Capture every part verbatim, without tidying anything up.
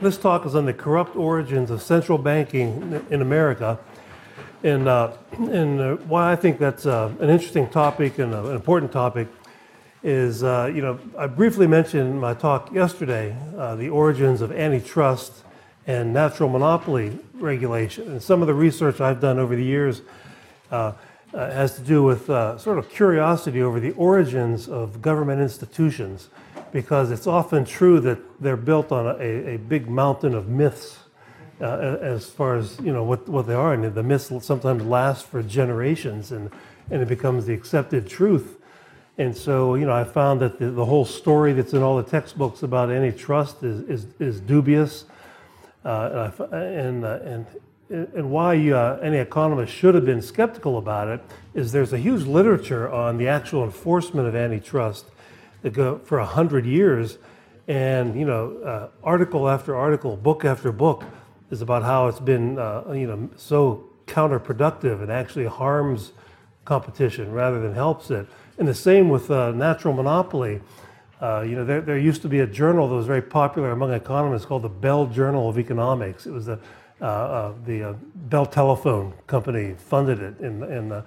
This talk is on the corrupt origins of central banking in America, and uh, and uh, why I think that's uh, an interesting topic and uh, an important topic is uh, you know I briefly mentioned in my talk yesterday uh, the origins of antitrust and natural monopoly regulation, and some of the research I've done over the years uh, uh, has to do with uh, sort of curiosity over the origins of government institutions. Because it's often true that they're built on a, a big mountain of myths, uh, as far as you know what, what they are, and the myths sometimes last for generations, and, and it becomes the accepted truth. And so, you know, I found that the, the whole story that's in all the textbooks about antitrust is is, is dubious, uh, and uh, and and why uh, any economist should have been skeptical about it is there's a huge literature on the actual enforcement of antitrust. That go for a hundred years, and you know, uh, article after article, book after book, is about how it's been, uh, you know, so counterproductive and actually harms competition rather than helps it. And the same with uh, natural monopoly. Uh, you know, there there used to be a journal that was very popular among economists called the Bell Journal of Economics. It was the uh, uh, the uh, Bell Telephone Company funded it, in in. Uh,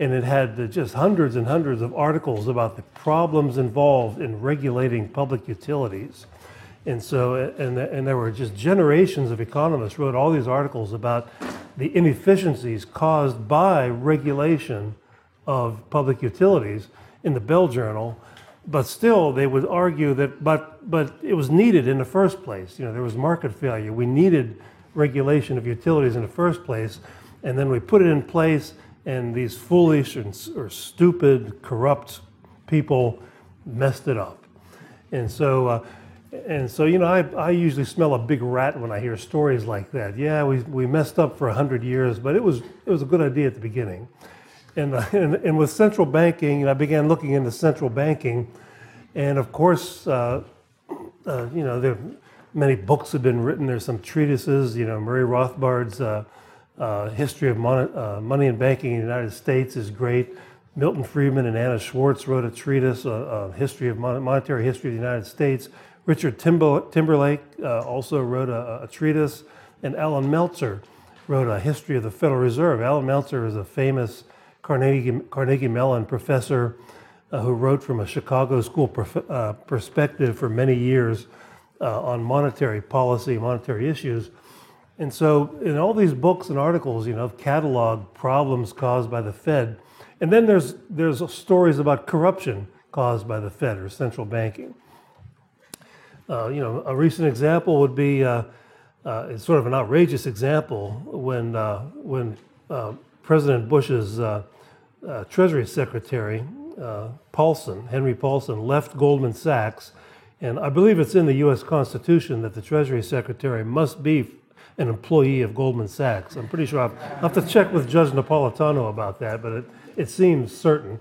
And it had just hundreds and hundreds of articles about the problems involved in regulating public utilities. And so, and, and there were just generations of economists wrote all these articles about the inefficiencies caused by regulation of public utilities in the Bell Journal. But still, they would argue that, but but it was needed in the first place. You know, there was market failure. We needed regulation of utilities in the first place, and then we put it in place. And these foolish and, or stupid, corrupt people messed it up. And so, uh, and so, you know, I, I usually smell a big rat when I hear stories like that. Yeah, we we messed up for a hundred years, but it was it was a good idea at the beginning. And, uh, and and with central banking, and I began looking into central banking, and of course, uh, uh, you know, there many books have been written. There's some treatises. You know, Murray Rothbard's. Uh, Uh, history of Mon- uh, money and banking in the United States is great. Milton Friedman and Anna Schwartz wrote a treatise, uh, uh, history of mon- monetary history of the United States. Richard Timber- Timberlake uh, also wrote a, a treatise, and Alan Meltzer wrote a history of the Federal Reserve. Alan Meltzer is a famous Carnegie Carnegie Mellon professor uh, who wrote from a Chicago school perf- uh, perspective for many years uh, on monetary policy, monetary issues. And so in all these books and articles, you know, catalog problems caused by the Fed. And then there's there's stories about corruption caused by the Fed or central banking. Uh, you know, a recent example would be, uh, uh, it's sort of an outrageous example, when uh, when uh, President Bush's uh, uh, Treasury Secretary, uh, Paulson, Henry Paulson, left Goldman Sachs. And I believe it's in the U S Constitution that the Treasury Secretary must be an employee of Goldman Sachs. I'm pretty sure I'll have to check with Judge Napolitano about that, but it, it seems certain. Uh,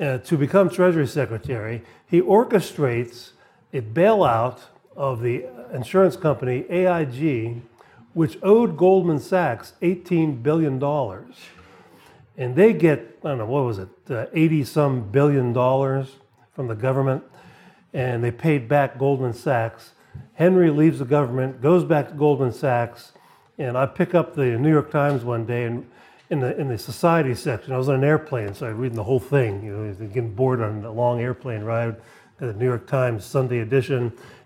uh, to become Treasury Secretary, he orchestrates a bailout of the insurance company A I G, which owed Goldman Sachs eighteen billion dollars. And they get, I don't know, what was it, eighty some billion dollars from the government, and they paid back Goldman Sachs. Henry leaves the government, goes back to Goldman Sachs, and I pick up the New York Times one day and in the in the society section. I was on an airplane, so I was reading the whole thing. You know, getting bored on a long airplane ride at the New York Times Sunday edition.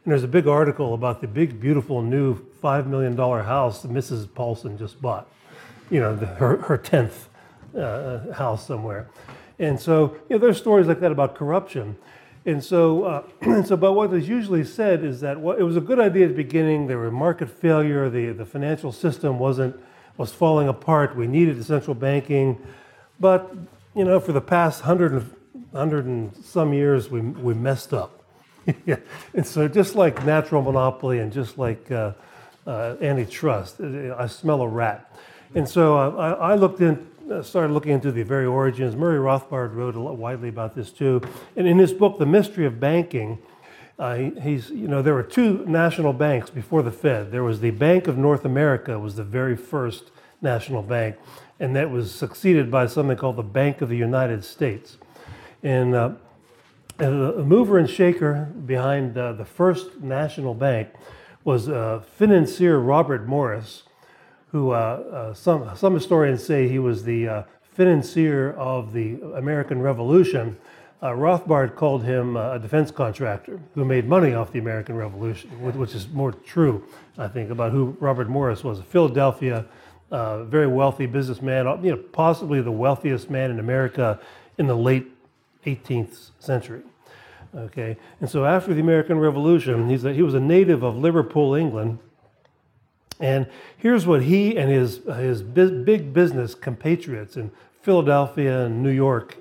And there's a big article about the big, beautiful new five million dollars house that Missus Paulson just bought. You know, the, her her tenth uh, house somewhere. And so, you know, there's stories like that about corruption. And so, uh, and so, but what is usually said is that what, it was a good idea at the beginning. There were market failure. The, the financial system wasn't was falling apart. We needed central banking, but you know, for the past hundred hundred and some years, we we messed up. Yeah. And so, just like natural monopoly and just like uh, uh, antitrust, I smell a rat. And so, uh, I, I looked in. Started looking into the very origins. Murray Rothbard wrote a lot widely about this too, and in his book, The Mystery of Banking, uh, he, he's you know there were two national banks before the Fed. There was the Bank of North America, was the very first national bank, and that was succeeded by something called the Bank of the United States. And uh, a mover and shaker behind uh, the first national bank was uh, financier Robert Morris, who uh, uh, some some historians say he was the uh, financier of the American Revolution. Uh, Rothbard called him uh, a defense contractor who made money off the American Revolution, which is more true, I think, about who Robert Morris was. Philadelphia, uh, very wealthy businessman, you know, possibly the wealthiest man in America in the late eighteenth century. Okay, and so after the American Revolution, he's a, he was a native of Liverpool, England, and here's what he and his his big business compatriots in Philadelphia and New York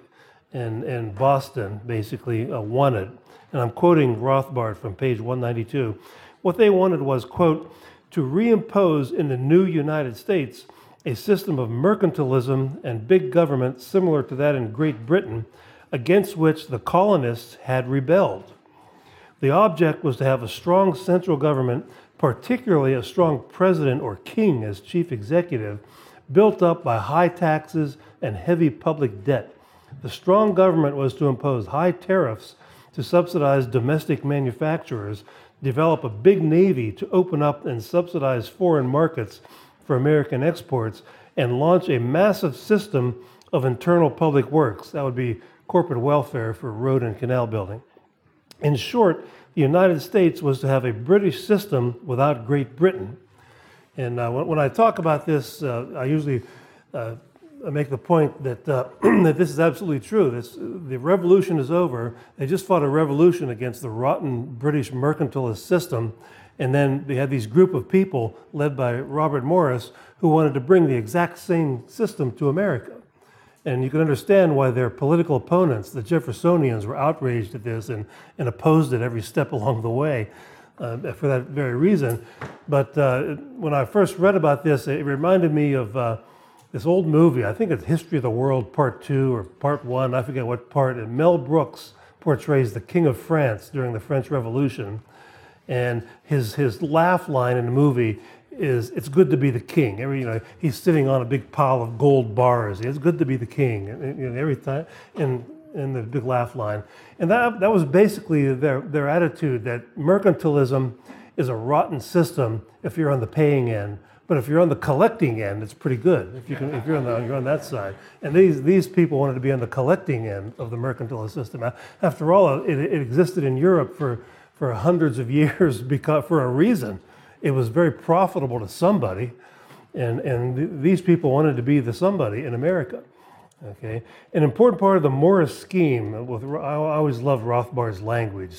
and, and Boston basically uh, wanted. And I'm quoting Rothbard from page one ninety-two. What they wanted was, quote, to reimpose in the new United States a system of mercantilism and big government similar to that in Great Britain, against which the colonists had rebelled. The object was to have a strong central government, particularly a strong president or king as chief executive, built up by high taxes and heavy public debt. The strong government was to impose high tariffs to subsidize domestic manufacturers, develop a big navy to open up and subsidize foreign markets for American exports, and launch a massive system of internal public works. That would be corporate welfare for road and canal building. In short, the United States was to have a British system without Great Britain. And uh, when, when I talk about this, uh, I usually uh, make the point that uh, that this is absolutely true. This, the revolution is over. They just fought a revolution against the rotten British mercantilist system. And then they had these group of people led by Robert Morris who wanted to bring the exact same system to America. And you can understand why their political opponents, the Jeffersonians, were outraged at this and, and opposed it every step along the way uh, for that very reason. But uh, when I first read about this, it reminded me of uh, this old movie. I think it's History of the World Part Two or Part One. I forget what part. And Mel Brooks portrays the King of France during the French Revolution. And his his laugh line in the movie is, it's good to be the king. Every, you know, he's sitting on a big pile of gold bars. It's good to be the king. And, and every time, in in the big laugh line, and that that was basically their their attitude, that mercantilism is a rotten system if you're on the paying end, but if you're on the collecting end, it's pretty good. If you can, if you're on the you're on that side. And these these people wanted to be on the collecting end of the mercantilist system. After all, it, it existed in Europe for for hundreds of years because for a reason. It was very profitable to somebody, and, and th- these people wanted to be the somebody in America, okay? An important part of the Morris scheme, with, I always love Rothbard's language,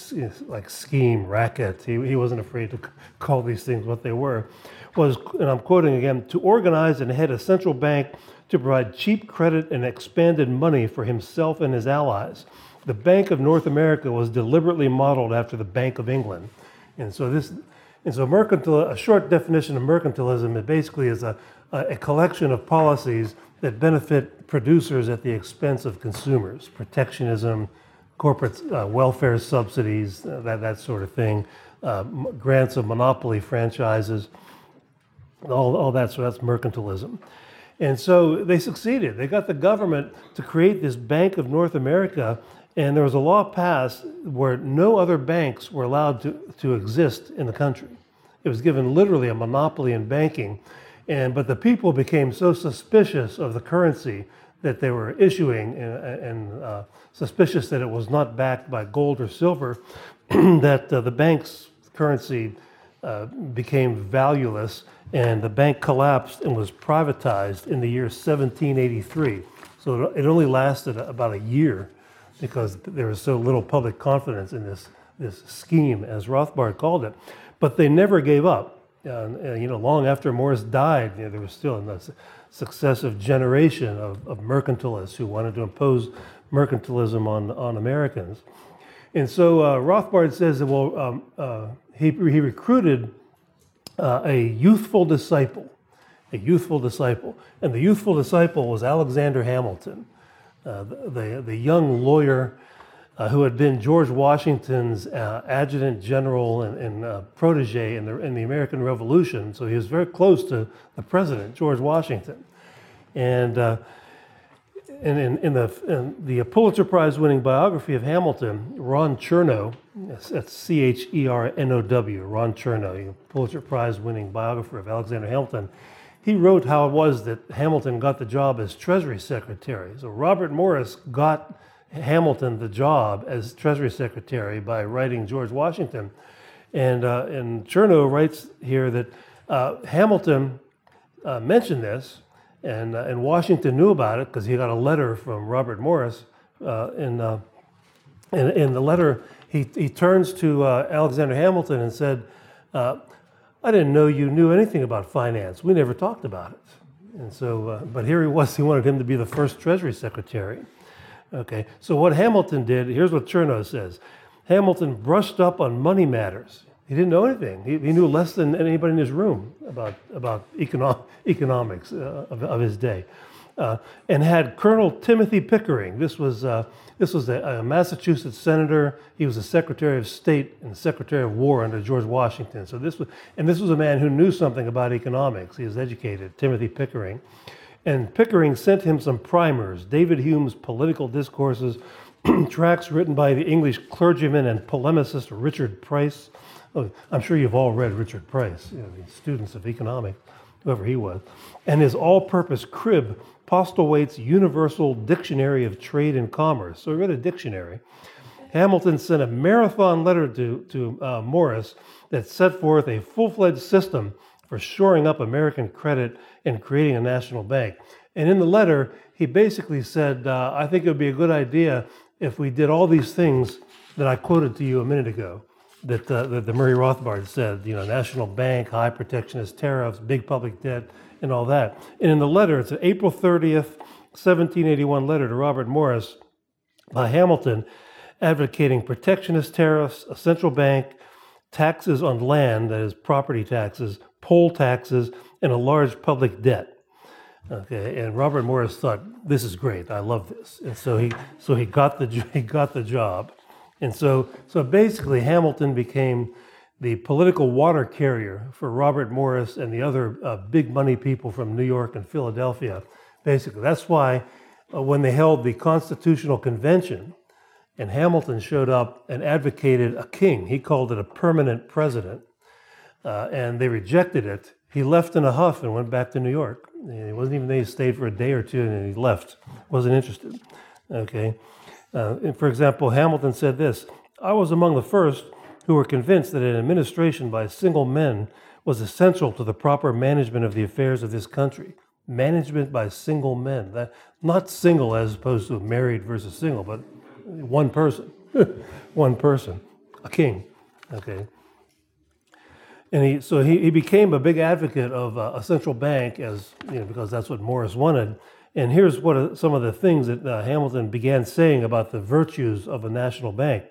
like scheme, racket, he, he wasn't afraid to c- call these things what they were, was, and I'm quoting again, to organize and head a central bank to provide cheap credit and expanded money for himself and his allies. The Bank of North America was deliberately modeled after the Bank of England. And so this... And so mercantil, a short definition of mercantilism, it basically is a, a collection of policies that benefit producers at the expense of consumers. Protectionism, corporate uh, welfare subsidies, uh, that, that sort of thing, uh, grants of monopoly franchises, all, all that, so that's mercantilism. And so they succeeded. They got the government to create this Bank of North America, and there was a law passed where no other banks were allowed to, to exist in the country. It was given literally a monopoly in banking, and but the people became so suspicious of the currency that they were issuing and, and uh, suspicious that it was not backed by gold or silver that uh, the bank's currency uh, became valueless, and the bank collapsed and was privatized in the year seventeen eighty-three. So it only lasted about a year, because there was so little public confidence in this this scheme, as Rothbard called it. But they never gave up. Uh, you know, long after Morris died, you know, there was still a successive generation of, of mercantilists who wanted to impose mercantilism on, on Americans. And so uh, Rothbard says that, well, um, uh, he, he recruited uh, a youthful disciple, a youthful disciple. And the youthful disciple was Alexander Hamilton. Uh, the the young lawyer uh, who had been George Washington's uh, adjutant general and, and uh, protege in the in the American Revolution, so he was very close to the president, George Washington, and uh, And in, in the in the Pulitzer Prize-winning biography of Hamilton, Ron Chernow, that's C H E R N O W, Ron Chernow, Pulitzer Prize-winning biographer of Alexander Hamilton, he wrote how it was that Hamilton got the job as Treasury Secretary. So Robert Morris got Hamilton the job as Treasury Secretary by writing George Washington. And, uh, and Chernow writes here that uh, Hamilton uh, mentioned this, And, uh, and Washington knew about it because he got a letter from Robert Morris. Uh, and, uh, and in the letter, he, he turns to uh, Alexander Hamilton and said, uh, I didn't know you knew anything about finance. We never talked about it. And so, uh, but here he was. He wanted him to be the first Treasury Secretary. Okay, so what Hamilton did, here's what Chernow says. Hamilton brushed up on money matters. He didn't know anything. He, he knew less than anybody in his room about about econo- economics uh, of, of his day, uh, and had Colonel Timothy Pickering. This was uh, this was a, a Massachusetts senator. He was the Secretary of State and Secretary of War under George Washington. So this was, and this was a man who knew something about economics. He was educated, Timothy Pickering, and Pickering sent him some primers: David Hume's Political Discourses, tracts written by the English clergyman and polemicist Richard Price. Oh, I'm sure you've all read Richard Price, you know, the students of economics, whoever he was, and his all-purpose crib, Postlewaite's Universal Dictionary of Trade and Commerce. So he read a dictionary. Hamilton sent a marathon letter to, to uh, Morris that set forth a full-fledged system for shoring up American credit and creating a national bank. And in the letter, he basically said, uh, I think it would be a good idea if we did all these things that I quoted to you a minute ago. That uh, the, the Murray Rothbard said, you know, national bank, high protectionist tariffs, big public debt, and all that. And in the letter, it's an April thirtieth, seventeen eighty-one letter to Robert Morris by Hamilton advocating protectionist tariffs, a central bank, taxes on land, that is property taxes, poll taxes, and a large public debt. Okay, and Robert Morris thought, this is great, I love this. And so he so he got the he got the job. And so, so basically, Hamilton became the political water carrier for Robert Morris and the other uh, big money people from New York and Philadelphia. Basically, that's why uh, when they held the Constitutional Convention and Hamilton showed up and advocated a king, he called it a permanent president, uh, and they rejected it. He left in a huff and went back to New York. It wasn't even that he stayed for a day or two and then he left. Wasn't interested. Okay. Uh, and for example, Hamilton said this, I was among the first who were convinced that an administration by single men was essential to the proper management of the affairs of this country. Management by single men. That, not single as opposed to married versus single, but one person. One person. A king. Okay. And he, so he, he became a big advocate of uh, a central bank as, you know, because that's what Morris wanted. And here's what are some of the things that uh, Hamilton began saying about the virtues of a national bank.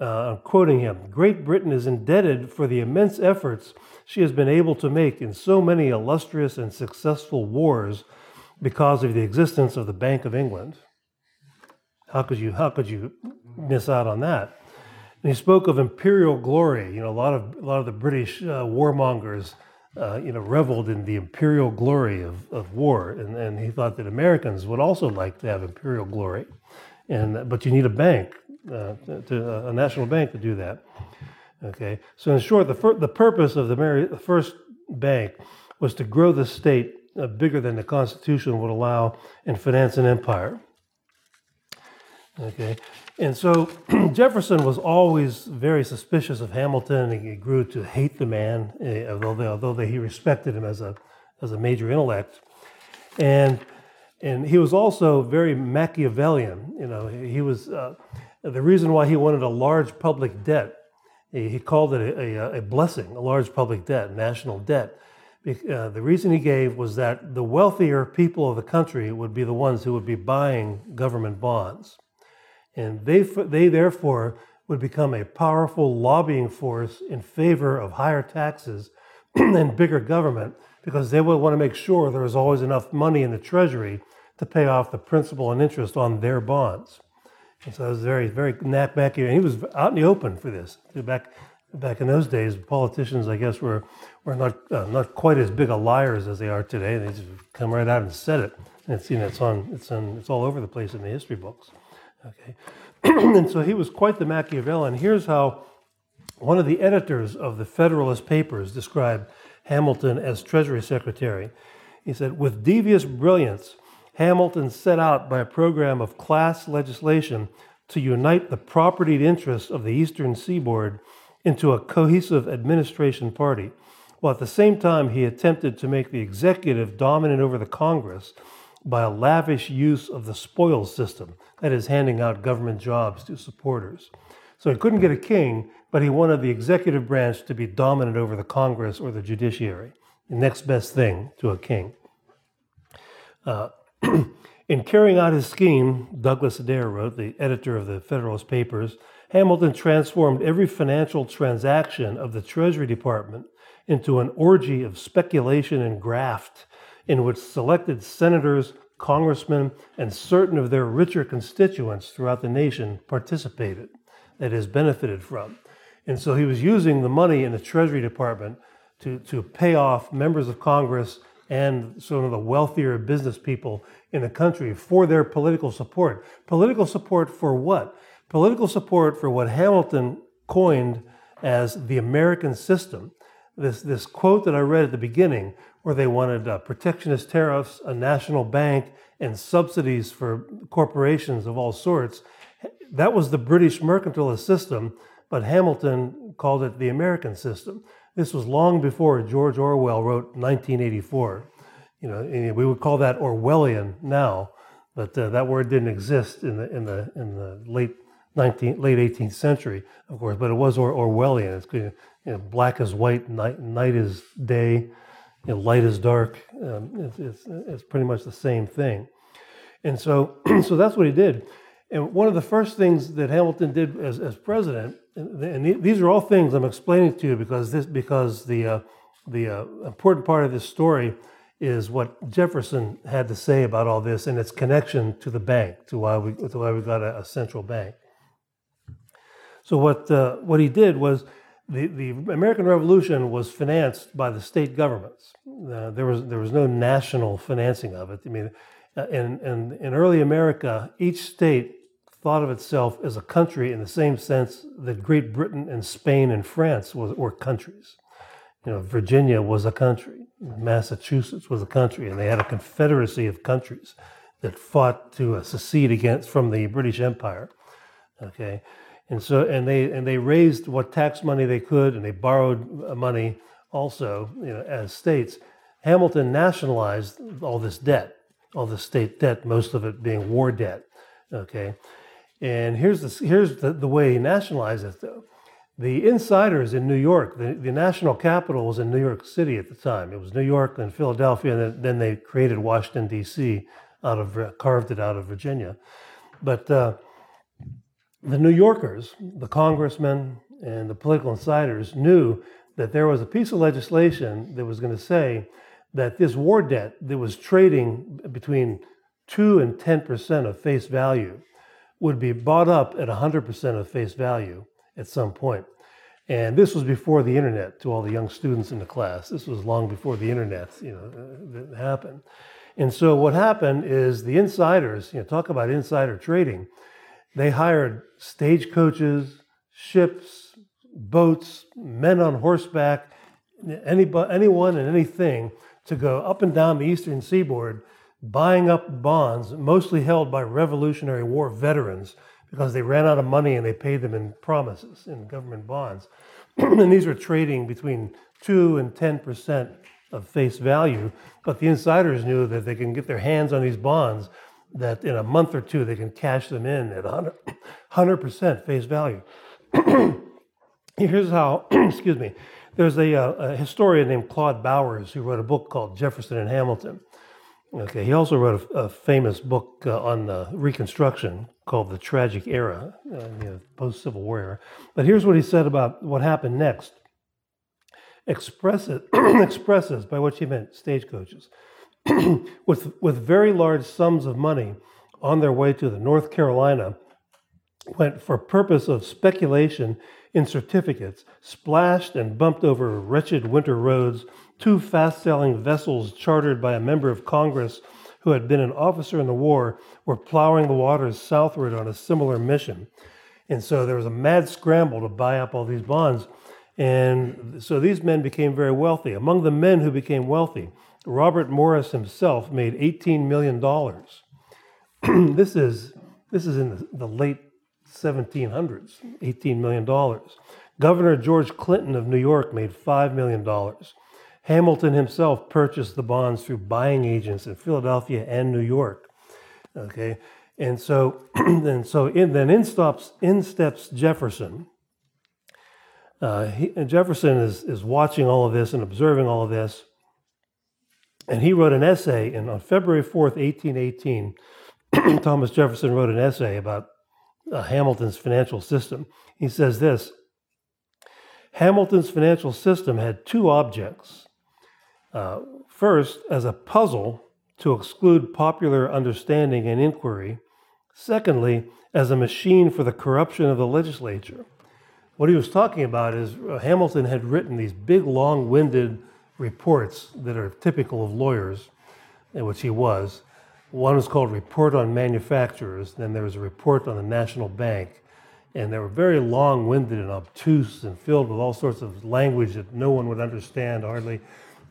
Uh, I'm quoting him, Great Britain is indebted for the immense efforts she has been able to make in so many illustrious and successful wars because of the existence of the Bank of England. How could you, how could you miss out on that? And he spoke of imperial glory. You know, a lot of, a lot of the British uh, warmongers Uh, you know, reveled in the imperial glory of, of war, and, and he thought that Americans would also like to have imperial glory, and but you need a bank, uh, to, a national bank to do that. Okay, so in short, the fir- the purpose of the, Mary- the first bank was to grow the state uh, bigger than the Constitution would allow and finance an empire. Okay, and so Jefferson was always very suspicious of Hamilton, and he grew to hate the man, although they, although they, he respected him as a as a major intellect, and and he was also very Machiavellian. You know, he was uh, the reason why he wanted a large public debt. He, he called it a, a, a blessing, a large public debt, national debt. Uh, the reason he gave was that the wealthier people of the country would be the ones who would be buying government bonds. And they, they therefore would become a powerful lobbying force in favor of higher taxes and bigger government, because they would want to make sure there was always enough money in the treasury to pay off the principal and interest on their bonds. And so it was very, very knack back here. And he was out in the open for this. Back back in those days, politicians, I guess, were were not uh, not quite as big a liars as they are today. They just come right out and said it, and it's, you know, it's on it's on it's all over the place in the history books. Okay, and so he was quite the Machiavellian. Here's how one of the editors of the Federalist Papers described Hamilton as Treasury Secretary. He said, "With devious brilliance, Hamilton set out by a program of class legislation to unite the propertied interests of the Eastern Seaboard into a cohesive administration party, while at the same time he attempted to make the executive dominant over the Congress by a lavish use of the spoils system," that is, handing out government jobs to supporters. So he couldn't get a king, but he wanted the executive branch to be dominant over the Congress or the judiciary, the next best thing to a king. Uh, In carrying out his scheme, Douglas Adair wrote, the editor of the Federalist Papers, Hamilton transformed every financial transaction of the Treasury Department into an orgy of speculation and graft, in which selected senators, congressmen, and certain of their richer constituents throughout the nation participated, that is, benefited from. And so he was using the money in the Treasury Department to, to pay off members of Congress and some of the wealthier business people in the country for their political support. Political support for what? Political support for what Hamilton coined as the American system. This, this quote that I read at the beginning, where they wanted uh, protectionist tariffs, a national bank, and subsidies for corporations of all sorts, that was the British mercantilist system, but Hamilton called it the American system. This was long before George Orwell wrote nineteen eighty-four. You know, we would call that Orwellian now, but uh, that word didn't exist in the in the in the late nineteenth, late eighteenth century, of course. But it was or- Orwellian. It's, you know, black is white, night, night is day, you know, light is dark. Um, it's, it's it's pretty much the same thing. And so so that's what he did. And one of the first things that Hamilton did as, as president, and, and these are all things I'm explaining to you because this because the uh, the uh, important part of this story is what Jefferson had to say about all this and its connection to the bank, to why we to why we got a, a central bank. So what uh, what he did was the, the American Revolution was financed by the state governments. Uh, there was there was no national financing of it. I mean, in in, in early America, each state thought of itself as a country in the same sense that Great Britain and Spain and France was, were countries. You know, Virginia was a country, Massachusetts was a country, and they had a confederacy of countries that fought to uh, secede against from the British Empire. Okay, and so and they and they raised what tax money they could, and they borrowed money also, you know, as states. Hamilton nationalized all this debt, all this state debt, most of it being war debt. Okay. And here's the here's the, the way he nationalized it, though. The insiders in New York, the, the national capital was in New York City at the time. It was New York and Philadelphia, and then, then they created Washington, D C, out of carved it out of Virginia. But uh, the New Yorkers, the congressmen and the political insiders knew that there was a piece of legislation that was going to say that this war debt that was trading between two and ten percent of face value would be bought up at one hundred percent of face value at some point. And this was before the internet, to all the young students in the class. This was long before the internet, you know, happened. And so what happened is the insiders, you know, talk about insider trading, they hired stagecoaches, ships, boats, men on horseback, anybody, anyone and anything to go up and down the Eastern Seaboard buying up bonds, mostly held by Revolutionary War veterans, because they ran out of money and they paid them in promises, in government bonds. And these were trading between two and ten percent of face value. But the insiders knew that they can get their hands on these bonds, that in a month or two they can cash them in at one hundred percent face value. Here's how, excuse me, there's a, a historian named Claude Bowers who wrote a book called Jefferson and Hamilton. Okay, he also wrote a, a famous book uh, on uh, Reconstruction called The Tragic Era, uh, you know, post-Civil War era. But here's what he said about what happened next. Expresses, expresses by which he meant stagecoaches, with, with very large sums of money on their way to the North Carolina, went for purpose of speculation in certificates, splashed and bumped over wretched winter roads, two fast-sailing vessels chartered by a member of Congress who had been an officer in the war were plowing the waters southward on a similar mission. And so there was a mad scramble to buy up all these bonds. And so these men became very wealthy. Among the men who became wealthy, Robert Morris himself made eighteen million dollars. This is this is in the, the late seventeen hundreds, eighteen million dollars. Governor George Clinton of New York made five million dollars. Hamilton himself purchased the bonds through buying agents in Philadelphia and New York. Okay, and so and so in, then in stops in steps Jefferson. Uh, he, and Jefferson is is watching all of this and observing all of this, and he wrote an essay. And on February fourth, eighteen eighteen, Thomas Jefferson wrote an essay about uh, Hamilton's financial system. He says this: Hamilton's financial system had two objects. Uh, first, as a puzzle to exclude popular understanding and inquiry. Secondly, as a machine for the corruption of the legislature. What he was talking about is uh, Hamilton had written these big, long-winded reports that are typical of lawyers, in which he was. One was called Report on Manufacturers, then there was a report on the National Bank, and they were very long-winded and obtuse and filled with all sorts of language that no one would understand hardly.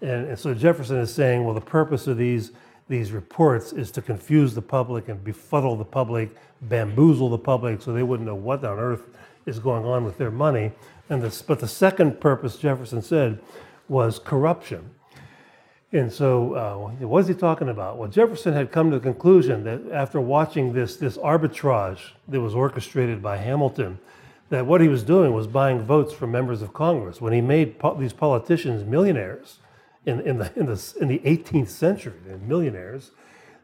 And, and so Jefferson is saying, well, the purpose of these these reports is to confuse the public and befuddle the public, bamboozle the public, so they wouldn't know what on earth is going on with their money. And this, but the second purpose, Jefferson said, was corruption. And so uh, what is he talking about? Well, Jefferson had come to the conclusion that after watching this, this arbitrage that was orchestrated by Hamilton, that what he was doing was buying votes from members of Congress. When he made po- these politicians millionaires in, in, the, in, the, in the eighteenth century, they're millionaires,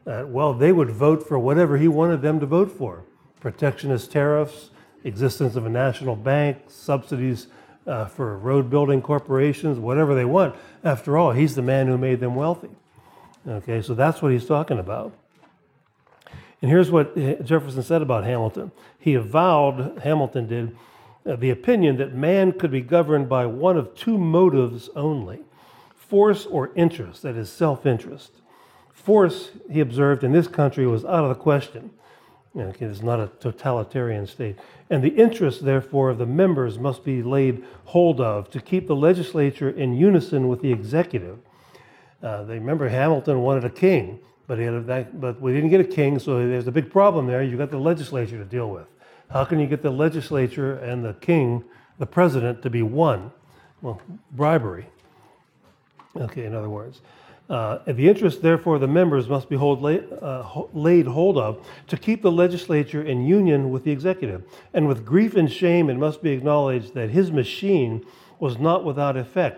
uh, well, they would vote for whatever he wanted them to vote for. Protectionist tariffs, existence of a national bank, subsidies Uh, for road building corporations, whatever they want. After all, he's the man who made them wealthy. Okay, so that's what he's talking about. And here's what Jefferson said about Hamilton. He avowed, Hamilton did, uh, the opinion that man could be governed by one of two motives only, force or interest, that is self-interest. Force, he observed, in this country was out of the question. Okay, it's not a totalitarian state. And the interests, therefore, of the members must be laid hold of to keep the legislature in unison with the executive. Uh, they remember Hamilton wanted a king, but, he had a, but we didn't get a king, so there's a big problem there. You've got the legislature to deal with. How can you get the legislature and the king, the president, to be one? Well, bribery. Okay, in other words. Uh, the interest, therefore, the members must be hold, uh, laid hold of to keep the legislature in union with the executive. And with grief and shame, it must be acknowledged that his machine was not without effect.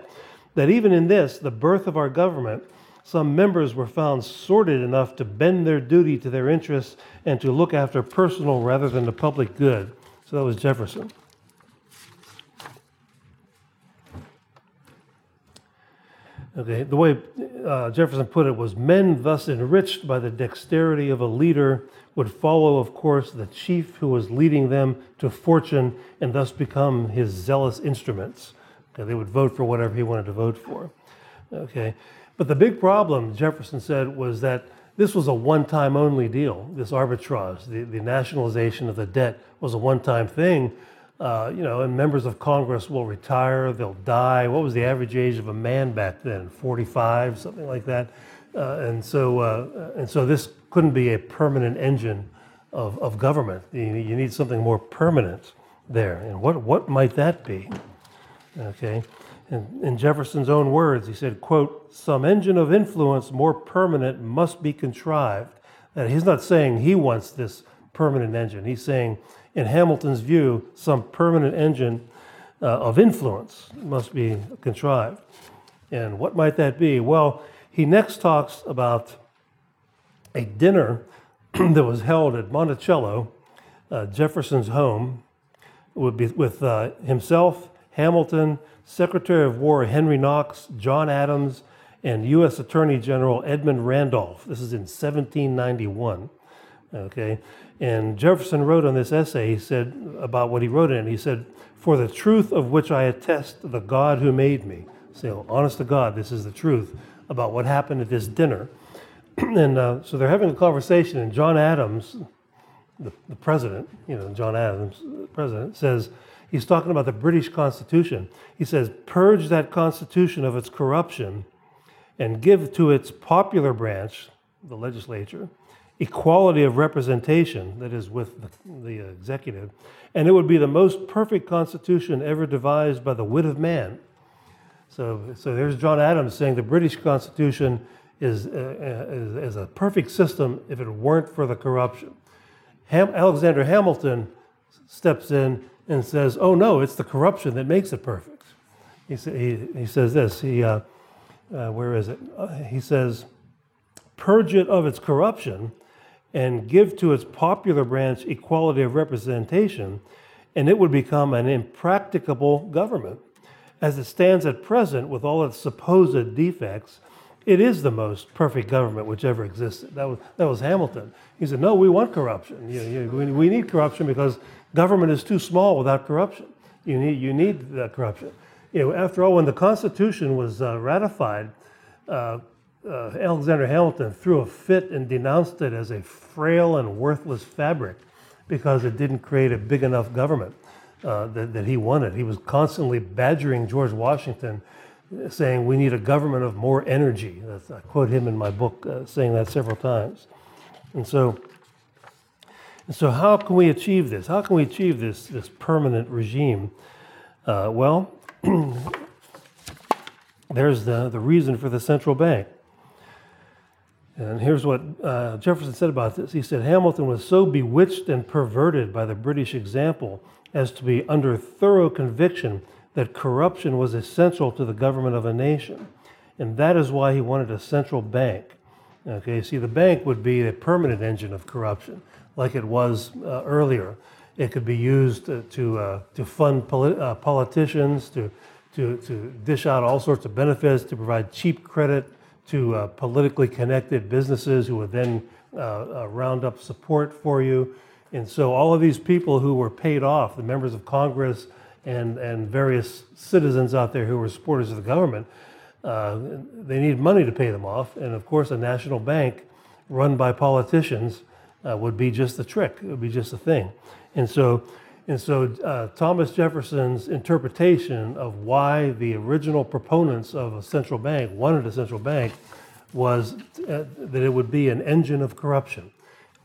That even in this, the birth of our government, some members were found sordid enough to bend their duty to their interests and to look after personal rather than the public good. So that was Jefferson. Okay, the way uh, Jefferson put it was, men thus enriched by the dexterity of a leader would follow, of course, the chief who was leading them to fortune and thus become his zealous instruments. Okay, they would vote for whatever he wanted to vote for. Okay, but the big problem, Jefferson said, was that this was a one-time only deal, this arbitrage. The, the nationalization of the debt was a one-time thing. Uh, you know, and members of Congress will retire, they'll die. What was the average age of a man back then? forty-five, something like that. Uh, and so uh, and so this couldn't be a permanent engine of, of government. You, you need something more permanent there. And what, what might that be? Okay. And in Jefferson's own words, he said, quote, some engine of influence more permanent must be contrived. And he's not saying he wants this permanent engine. He's saying, in Hamilton's view, some permanent engine uh, of influence must be contrived. And what might that be? Well, he next talks about a dinner that was held at Monticello, uh, Jefferson's home, with, with uh, himself, Hamilton, Secretary of War Henry Knox, John Adams, and U S Attorney General Edmund Randolph. This is in seventeen ninety-one. Okay, and Jefferson wrote on this essay, he said, about what he wrote in it, he said, "For the truth of which I attest the God who made me." So, honest to God, this is the truth about what happened at this dinner. And uh, so they're having a conversation, and John Adams, the, the president, you know, John Adams, the president, says, he's talking about the British Constitution. He says, "Purge that Constitution of its corruption and give to its popular branch, the legislature, equality of representation," that is with the, the executive, "and it would be the most perfect Constitution ever devised by the wit of man." So, so there's John Adams saying the British Constitution is, uh, is, is a perfect system if it weren't for the corruption. Ham- Alexander Hamilton steps in and says, "Oh no, it's the corruption that makes it perfect." He sa- he, he says this. He uh, uh, where is it? Uh, he says, "Purge it of its corruption, and give to its popular branch equality of representation, and it would become an impracticable government. As it stands at present, with all its supposed defects, it is the most perfect government which ever existed." That was that was Hamilton. He said, "No, we want corruption. You, you, we, we need corruption because government is too small without corruption. You need you need that corruption. You know, after all, when the Constitution was uh, ratified, uh, uh, Alexander Hamilton threw a fit and denounced it as a frail and worthless fabric because it didn't create a big enough government uh, that, that he wanted. He was constantly badgering George Washington, saying we need a government of more energy. That's, I quote him in my book uh, saying that several times. And so, and so how can we achieve this? How can we achieve this, this permanent regime? Uh, well, there's the, the reason for the central bank. And here's what uh, Jefferson said about this. He said, "Hamilton was so bewitched and perverted by the British example as to be under thorough conviction that corruption was essential to the government of a nation. And that is why he wanted a central bank." Okay, see, the bank would be a permanent engine of corruption, like it was uh, earlier. It could be used to to, uh, to fund polit- uh, politicians, to, to, to dish out all sorts of benefits, to provide cheap credit to uh, politically connected businesses who would then uh, uh, round up support for you. And so all of these people who were paid off, the members of Congress, And, and various citizens out there who were supporters of the government, uh, they need money to pay them off. And of course, a national bank run by politicians uh, would be just the trick. It would be just the thing. And so, and so uh, Thomas Jefferson's interpretation of why the original proponents of a central bank wanted a central bank was uh, that it would be an engine of corruption.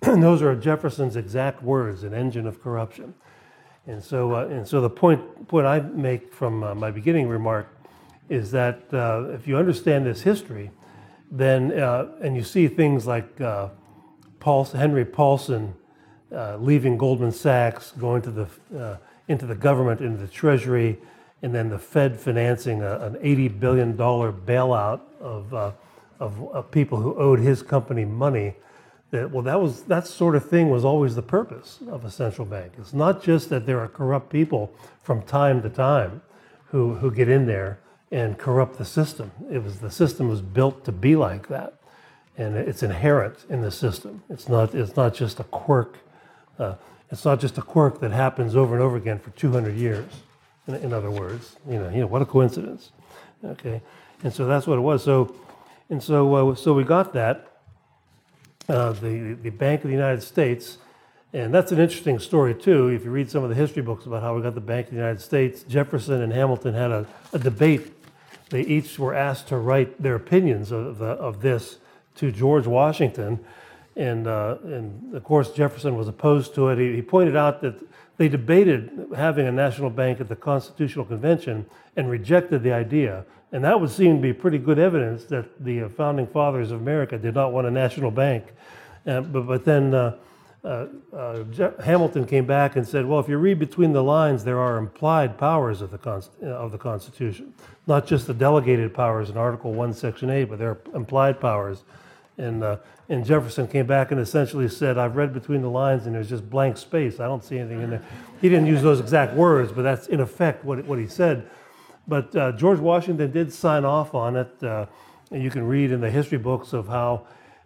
And those are Jefferson's exact words, an engine of corruption. And so, uh, and so the point point I make from uh, my beginning remark is that uh, if you understand this history, then uh, and you see things like uh, Paulson, Henry Paulson uh, leaving Goldman Sachs, going to the uh, into the government, into the Treasury, and then the Fed financing a, an eighty billion dollars bailout of, uh, of of people who owed his company money. That, well, that was that sort of thing was always the purpose of a central bank. It's not just that there are corrupt people from time to time who, who get in there and corrupt the system. It was the system was built to be like that, and it's inherent in the system. It's not it's not just a quirk. Uh, it's not just a quirk that happens over and over again for two hundred years. In, in other words, you know, you know, what a coincidence. Okay, and so that's what it was. So, and so uh, so we got that. Uh, the, the Bank of the United States, and that's an interesting story too. If you read some of the history books about how we got the Bank of the United States, Jefferson and Hamilton had a, a debate. They each were asked to write their opinions of the, of this to George Washington, and uh, and of course Jefferson was opposed to it. He, he pointed out that they debated having a national bank at the Constitutional Convention and rejected the idea. And that would seem to be pretty good evidence that the founding fathers of America did not want a national bank. Uh, but, but then uh, uh, uh, Je- Hamilton came back and said, well, if you read between the lines, there are implied powers of the Const- of the Constitution, not just the delegated powers in Article one, Section eight, but there are implied powers. And, uh, and Jefferson came back and essentially said, I've read between the lines and there's just blank space. I don't see anything in there. He didn't use those exact words, but that's in effect what what he said. But uh, George Washington did sign off on it. Uh, and you can read in the history books of how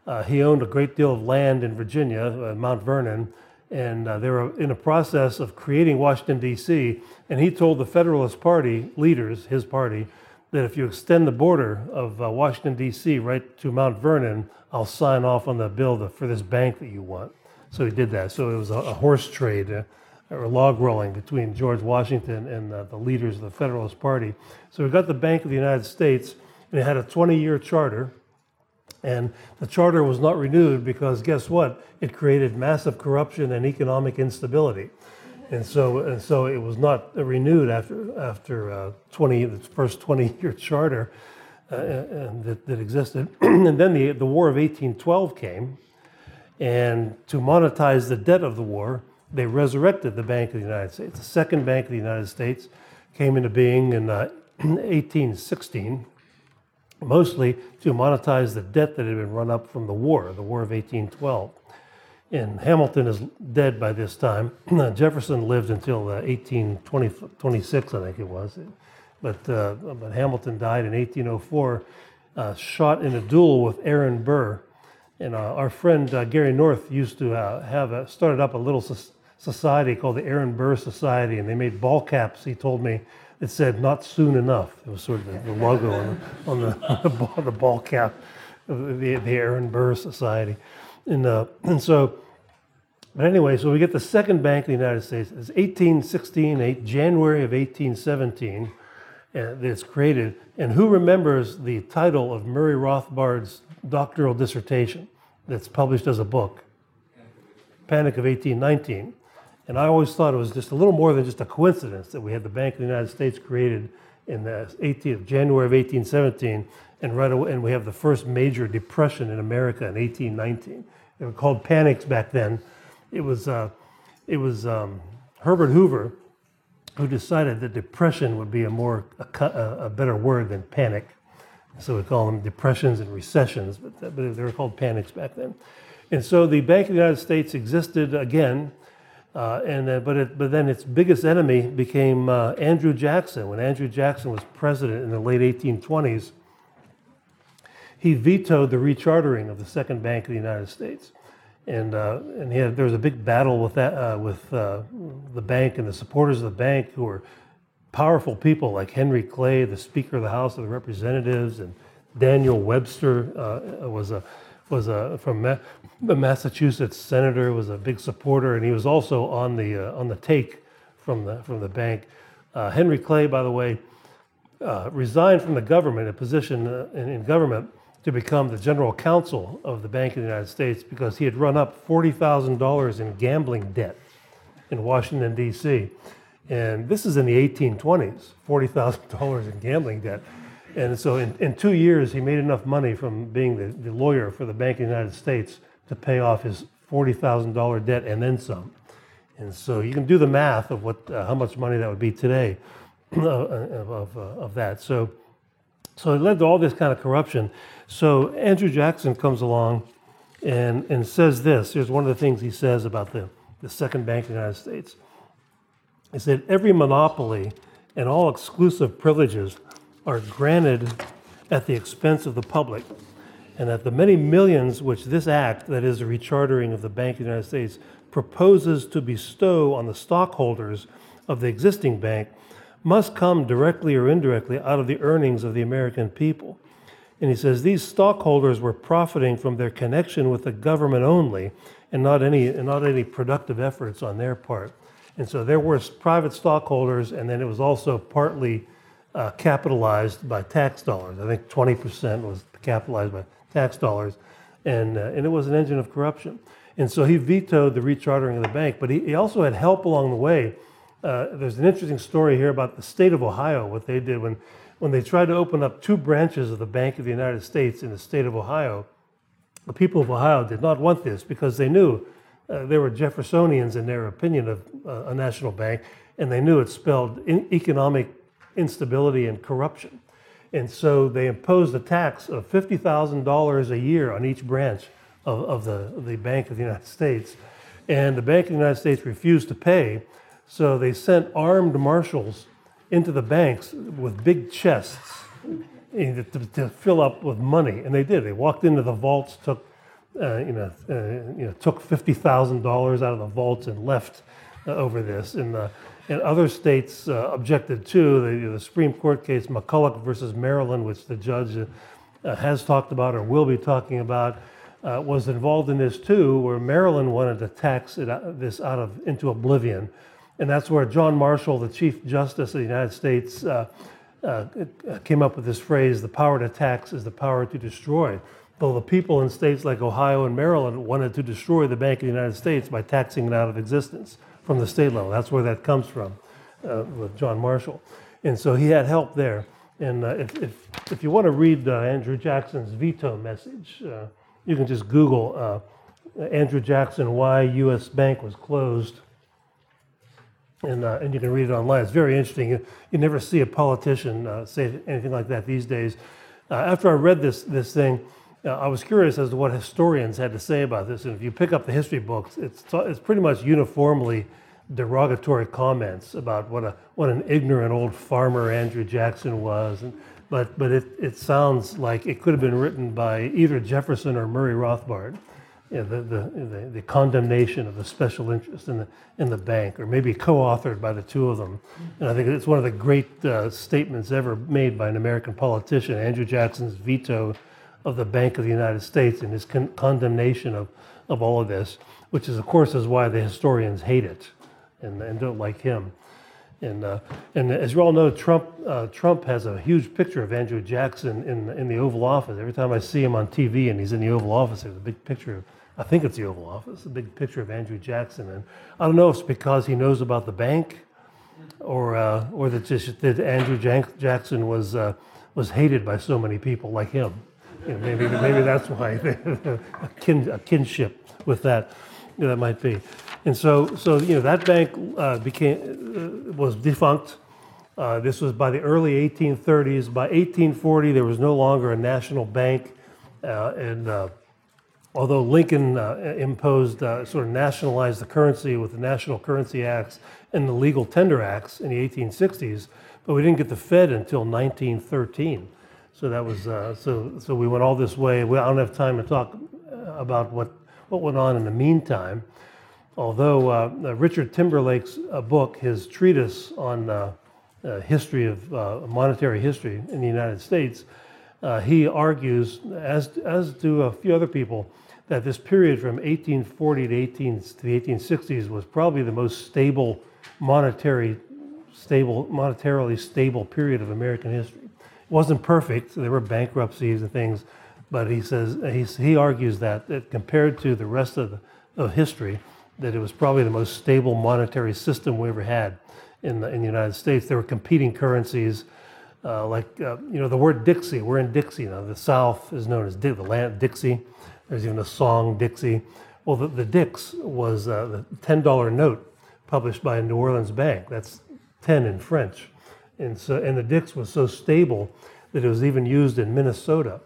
Uh, he owned a great deal of land in Virginia, uh, Mount Vernon, and uh, they were in the process of creating Washington, D C, and he told the Federalist Party leaders, his party, that if you extend the border of uh, Washington, D C right to Mount Vernon, I'll sign off on the bill that, for this bank that you want. So he did that. So it was a, a horse trade uh, or log rolling between George Washington and uh, the leaders of the Federalist Party. So we got the Bank of the United States, and it had a twenty-year charter. And the charter was not renewed because, guess what? It created massive corruption and economic instability, and so and so it was not renewed after after uh, twenty the first twenty-year charter uh, and that, that existed. And then the the War of eighteen twelve came, and to monetize the debt of the war, they resurrected the Bank of the United States. The second Bank of the United States came into being in uh, eighteen sixteen. Mostly to monetize the debt that had been run up from the war, the War of eighteen twelve. And Hamilton is dead by this time. Jefferson lived until eighteen twenty-six, I think it was. But, uh, but Hamilton died in eighteen oh four, uh, shot in a duel with Aaron Burr. And uh, our friend uh, Gary North used to uh, have a, started up a little so- society called the Aaron Burr Society, and they made ball caps, he told me. It said, "Not soon enough." It was sort of the, the logo on, on, the, on, the ball, on the ball cap of the, the Aaron Burr Society. And, uh, and so, but anyway, so we get the second Bank of the United States. It's eighteen sixteen, eight, January of eighteen seventeen, and it's created. And who remembers the title of Murray Rothbard's doctoral dissertation that's published as a book? Panic of eighteen nineteen. And I always thought it was just a little more than just a coincidence that we had the Bank of the United States created in the eighteenth January of eighteen seventeen, and right away, and we have the first major depression in America in eighteen nineteen. They were called panics back then. It was uh, it was um, Herbert Hoover who decided that depression would be a more a, a better word than panic. So we call them depressions and recessions, but, that, but they were called panics back then. And so the Bank of the United States existed again. Uh, and uh, but it, but then its biggest enemy became uh, Andrew Jackson. When Andrew Jackson was president in the late eighteen twenties, he vetoed the rechartering of the Second Bank of the United States, and uh, and he had, there was a big battle with that uh, with uh, the bank and the supporters of the bank, who were powerful people like Henry Clay, the Speaker of the House of the Representatives, and Daniel Webster uh, was a. was a from Ma- the Massachusetts senator, was a big supporter, and he was also on the uh, on the take from the from the bank. Uh, Henry Clay, by the way, uh, resigned from the government, a position uh, in, in government, to become the general counsel of the Bank of the United States because he had run up forty thousand dollars in gambling debt in Washington, D C. And this is in the eighteen twenties, forty thousand dollars in gambling debt. And so in, in two years, he made enough money from being the, the lawyer for the Bank of the United States to pay off his forty thousand dollars debt and then some. And so you can do the math of what uh, how much money that would be today of, of, uh, of that. So, so it led to all this kind of corruption. So Andrew Jackson comes along and, and says this. Here's one of the things he says about the, the Second Bank of the United States. He said, "Every monopoly and all exclusive privileges are granted at the expense of the public, and that the many millions which this act, that is the rechartering of the Bank of the United States, proposes to bestow on the stockholders of the existing bank must come directly or indirectly out of the earnings of the American people." And he says these stockholders were profiting from their connection with the government only, and not any and not any productive efforts on their part. And so there were private stockholders, and then it was also partly Uh, capitalized by tax dollars. I think twenty percent was capitalized by tax dollars, and uh, and it was an engine of corruption. And so he vetoed the rechartering of the bank, but he, he also had help along the way. Uh, there's an interesting story here about the state of Ohio, what they did when, when they tried to open up two branches of the Bank of the United States in the state of Ohio. The people of Ohio did not want this because they knew uh, they were Jeffersonians in their opinion of uh, a national bank, and they knew it spelled in- economic instability and corruption. And so they imposed a tax of fifty thousand dollars a year on each branch of, of the, the Bank of the United States. And the Bank of the United States refused to pay, so they sent armed marshals into the banks with big chests to, to fill up with money, and they did. They walked into the vaults, took uh, you know, uh, you know, took fifty thousand dollars out of the vaults and left uh, over this. And the and other states uh, objected too. The, you know, the Supreme Court case McCulloch versus Maryland, which the judge uh, has talked about or will be talking about, uh, was involved in this too, where Maryland wanted to tax it, uh, this out of into oblivion. And that's where John Marshall, the Chief Justice of the United States, uh, uh, came up with this phrase, the power to tax is the power to destroy. Though the people in states like Ohio and Maryland wanted to destroy the Bank of the United States by taxing it out of existence from the state level. That's where that comes from, uh, with John Marshall. And so he had help there. And uh, if, if if you want to read uh, Andrew Jackson's veto message, uh, you can just Google uh, Andrew Jackson, why U S Bank was closed. And uh, and you can read it online. It's very interesting. You, you never see a politician uh, say anything like that these days. Uh, after I read this this thing, uh, I was curious as to what historians had to say about this. And if you pick up the history books, it's it's pretty much uniformly derogatory comments about what a what an ignorant old farmer Andrew Jackson was. And, but but it, it sounds like it could have been written by either Jefferson or Murray Rothbard. Yeah, the, the the the condemnation of the special interest in the in the bank, or maybe co-authored by the two of them. And I think it's one of the great uh, statements ever made by an American politician, Andrew Jackson's veto of the Bank of the United States and his con- condemnation of, of all of this, which is of course is why the historians hate it and, and don't like him. And uh, and as you all know, Trump uh, Trump has a huge picture of Andrew Jackson in in the Oval Office. Every time I see him on T V and he's in the Oval Office, there's a big picture of, I think it's the Oval Office, a big picture of Andrew Jackson. And I don't know if it's because he knows about the bank, or uh, or that just that Andrew Jank- Jackson was uh, was hated by so many people like him. You know, maybe maybe that's why a, kin, a kinship with that you know, that might be. And so, so you know, that bank uh, became uh, was defunct. Uh, this was by the early eighteen thirties. By eighteen forty, there was no longer a national bank. Uh, and uh, although Lincoln uh, imposed, uh, sort of nationalized the currency with the National Currency Acts and the Legal Tender Acts in the eighteen sixties, but we didn't get the Fed until nineteen thirteen. So that was uh, so. So we went all this way. We, I don't have time to talk about what what went on in the meantime. Although uh, Richard Timberlake's uh, book, his treatise on uh, uh, history of uh, monetary history in the United States, uh, he argues, as as do a few other people, that this period from eighteen forty to, eighteen, to the eighteen sixties was probably the most stable, monetary, stable, monetarily stable period of American history. It wasn't perfect; there were bankruptcies and things, but he says he he argues that, that compared to the rest of the, of history, that it was probably the most stable monetary system we ever had in the, in the United States. There were competing currencies, uh, like, uh, you know, the word Dixie. We're in Dixie now. The South is known as D- the land Dixie. There's even a song, Dixie. Well, the, the Dix was uh, the ten dollar note published by a New Orleans bank. That's ten in French. And so, and the Dix was so stable that it was even used in Minnesota.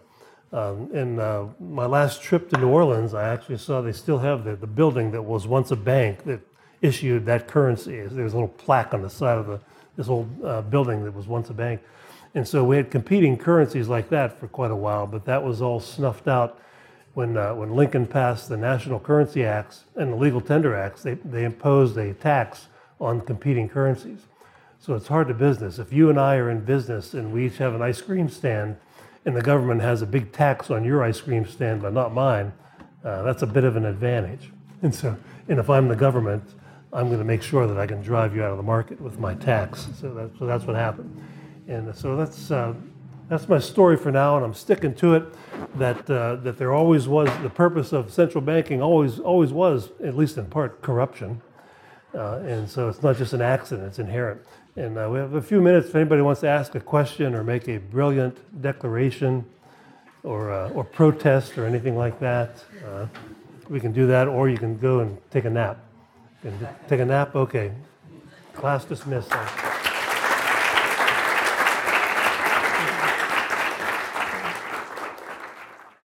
Um, and uh, my last trip to New Orleans, I actually saw they still have the, the building that was once a bank that issued that currency. There's a little plaque on the side of the, this old uh, building that was once a bank. And so we had competing currencies like that for quite a while, but that was all snuffed out when uh, when Lincoln passed the National Currency Acts and the Legal Tender Acts. They, they imposed a tax on competing currencies. So it's hard to business. If you and I are in business and we each have an ice cream stand, and the government has a big tax on your ice cream stand, but not mine, uh, that's a bit of an advantage. And so, and if I'm the government, I'm going to make sure that I can drive you out of the market with my tax. So, that, so that's what happened. And so that's uh, that's my story for now, and I'm sticking to it. That uh, that there always was the purpose of central banking always always was, at least in part, corruption. Uh, and so it's not just an accident; it's inherent. And uh, we have a few minutes if anybody wants to ask a question or make a brilliant declaration or uh, or protest or anything like that. Uh, we can do that, or you can go and take a nap. Take a nap? Okay. Class dismissed.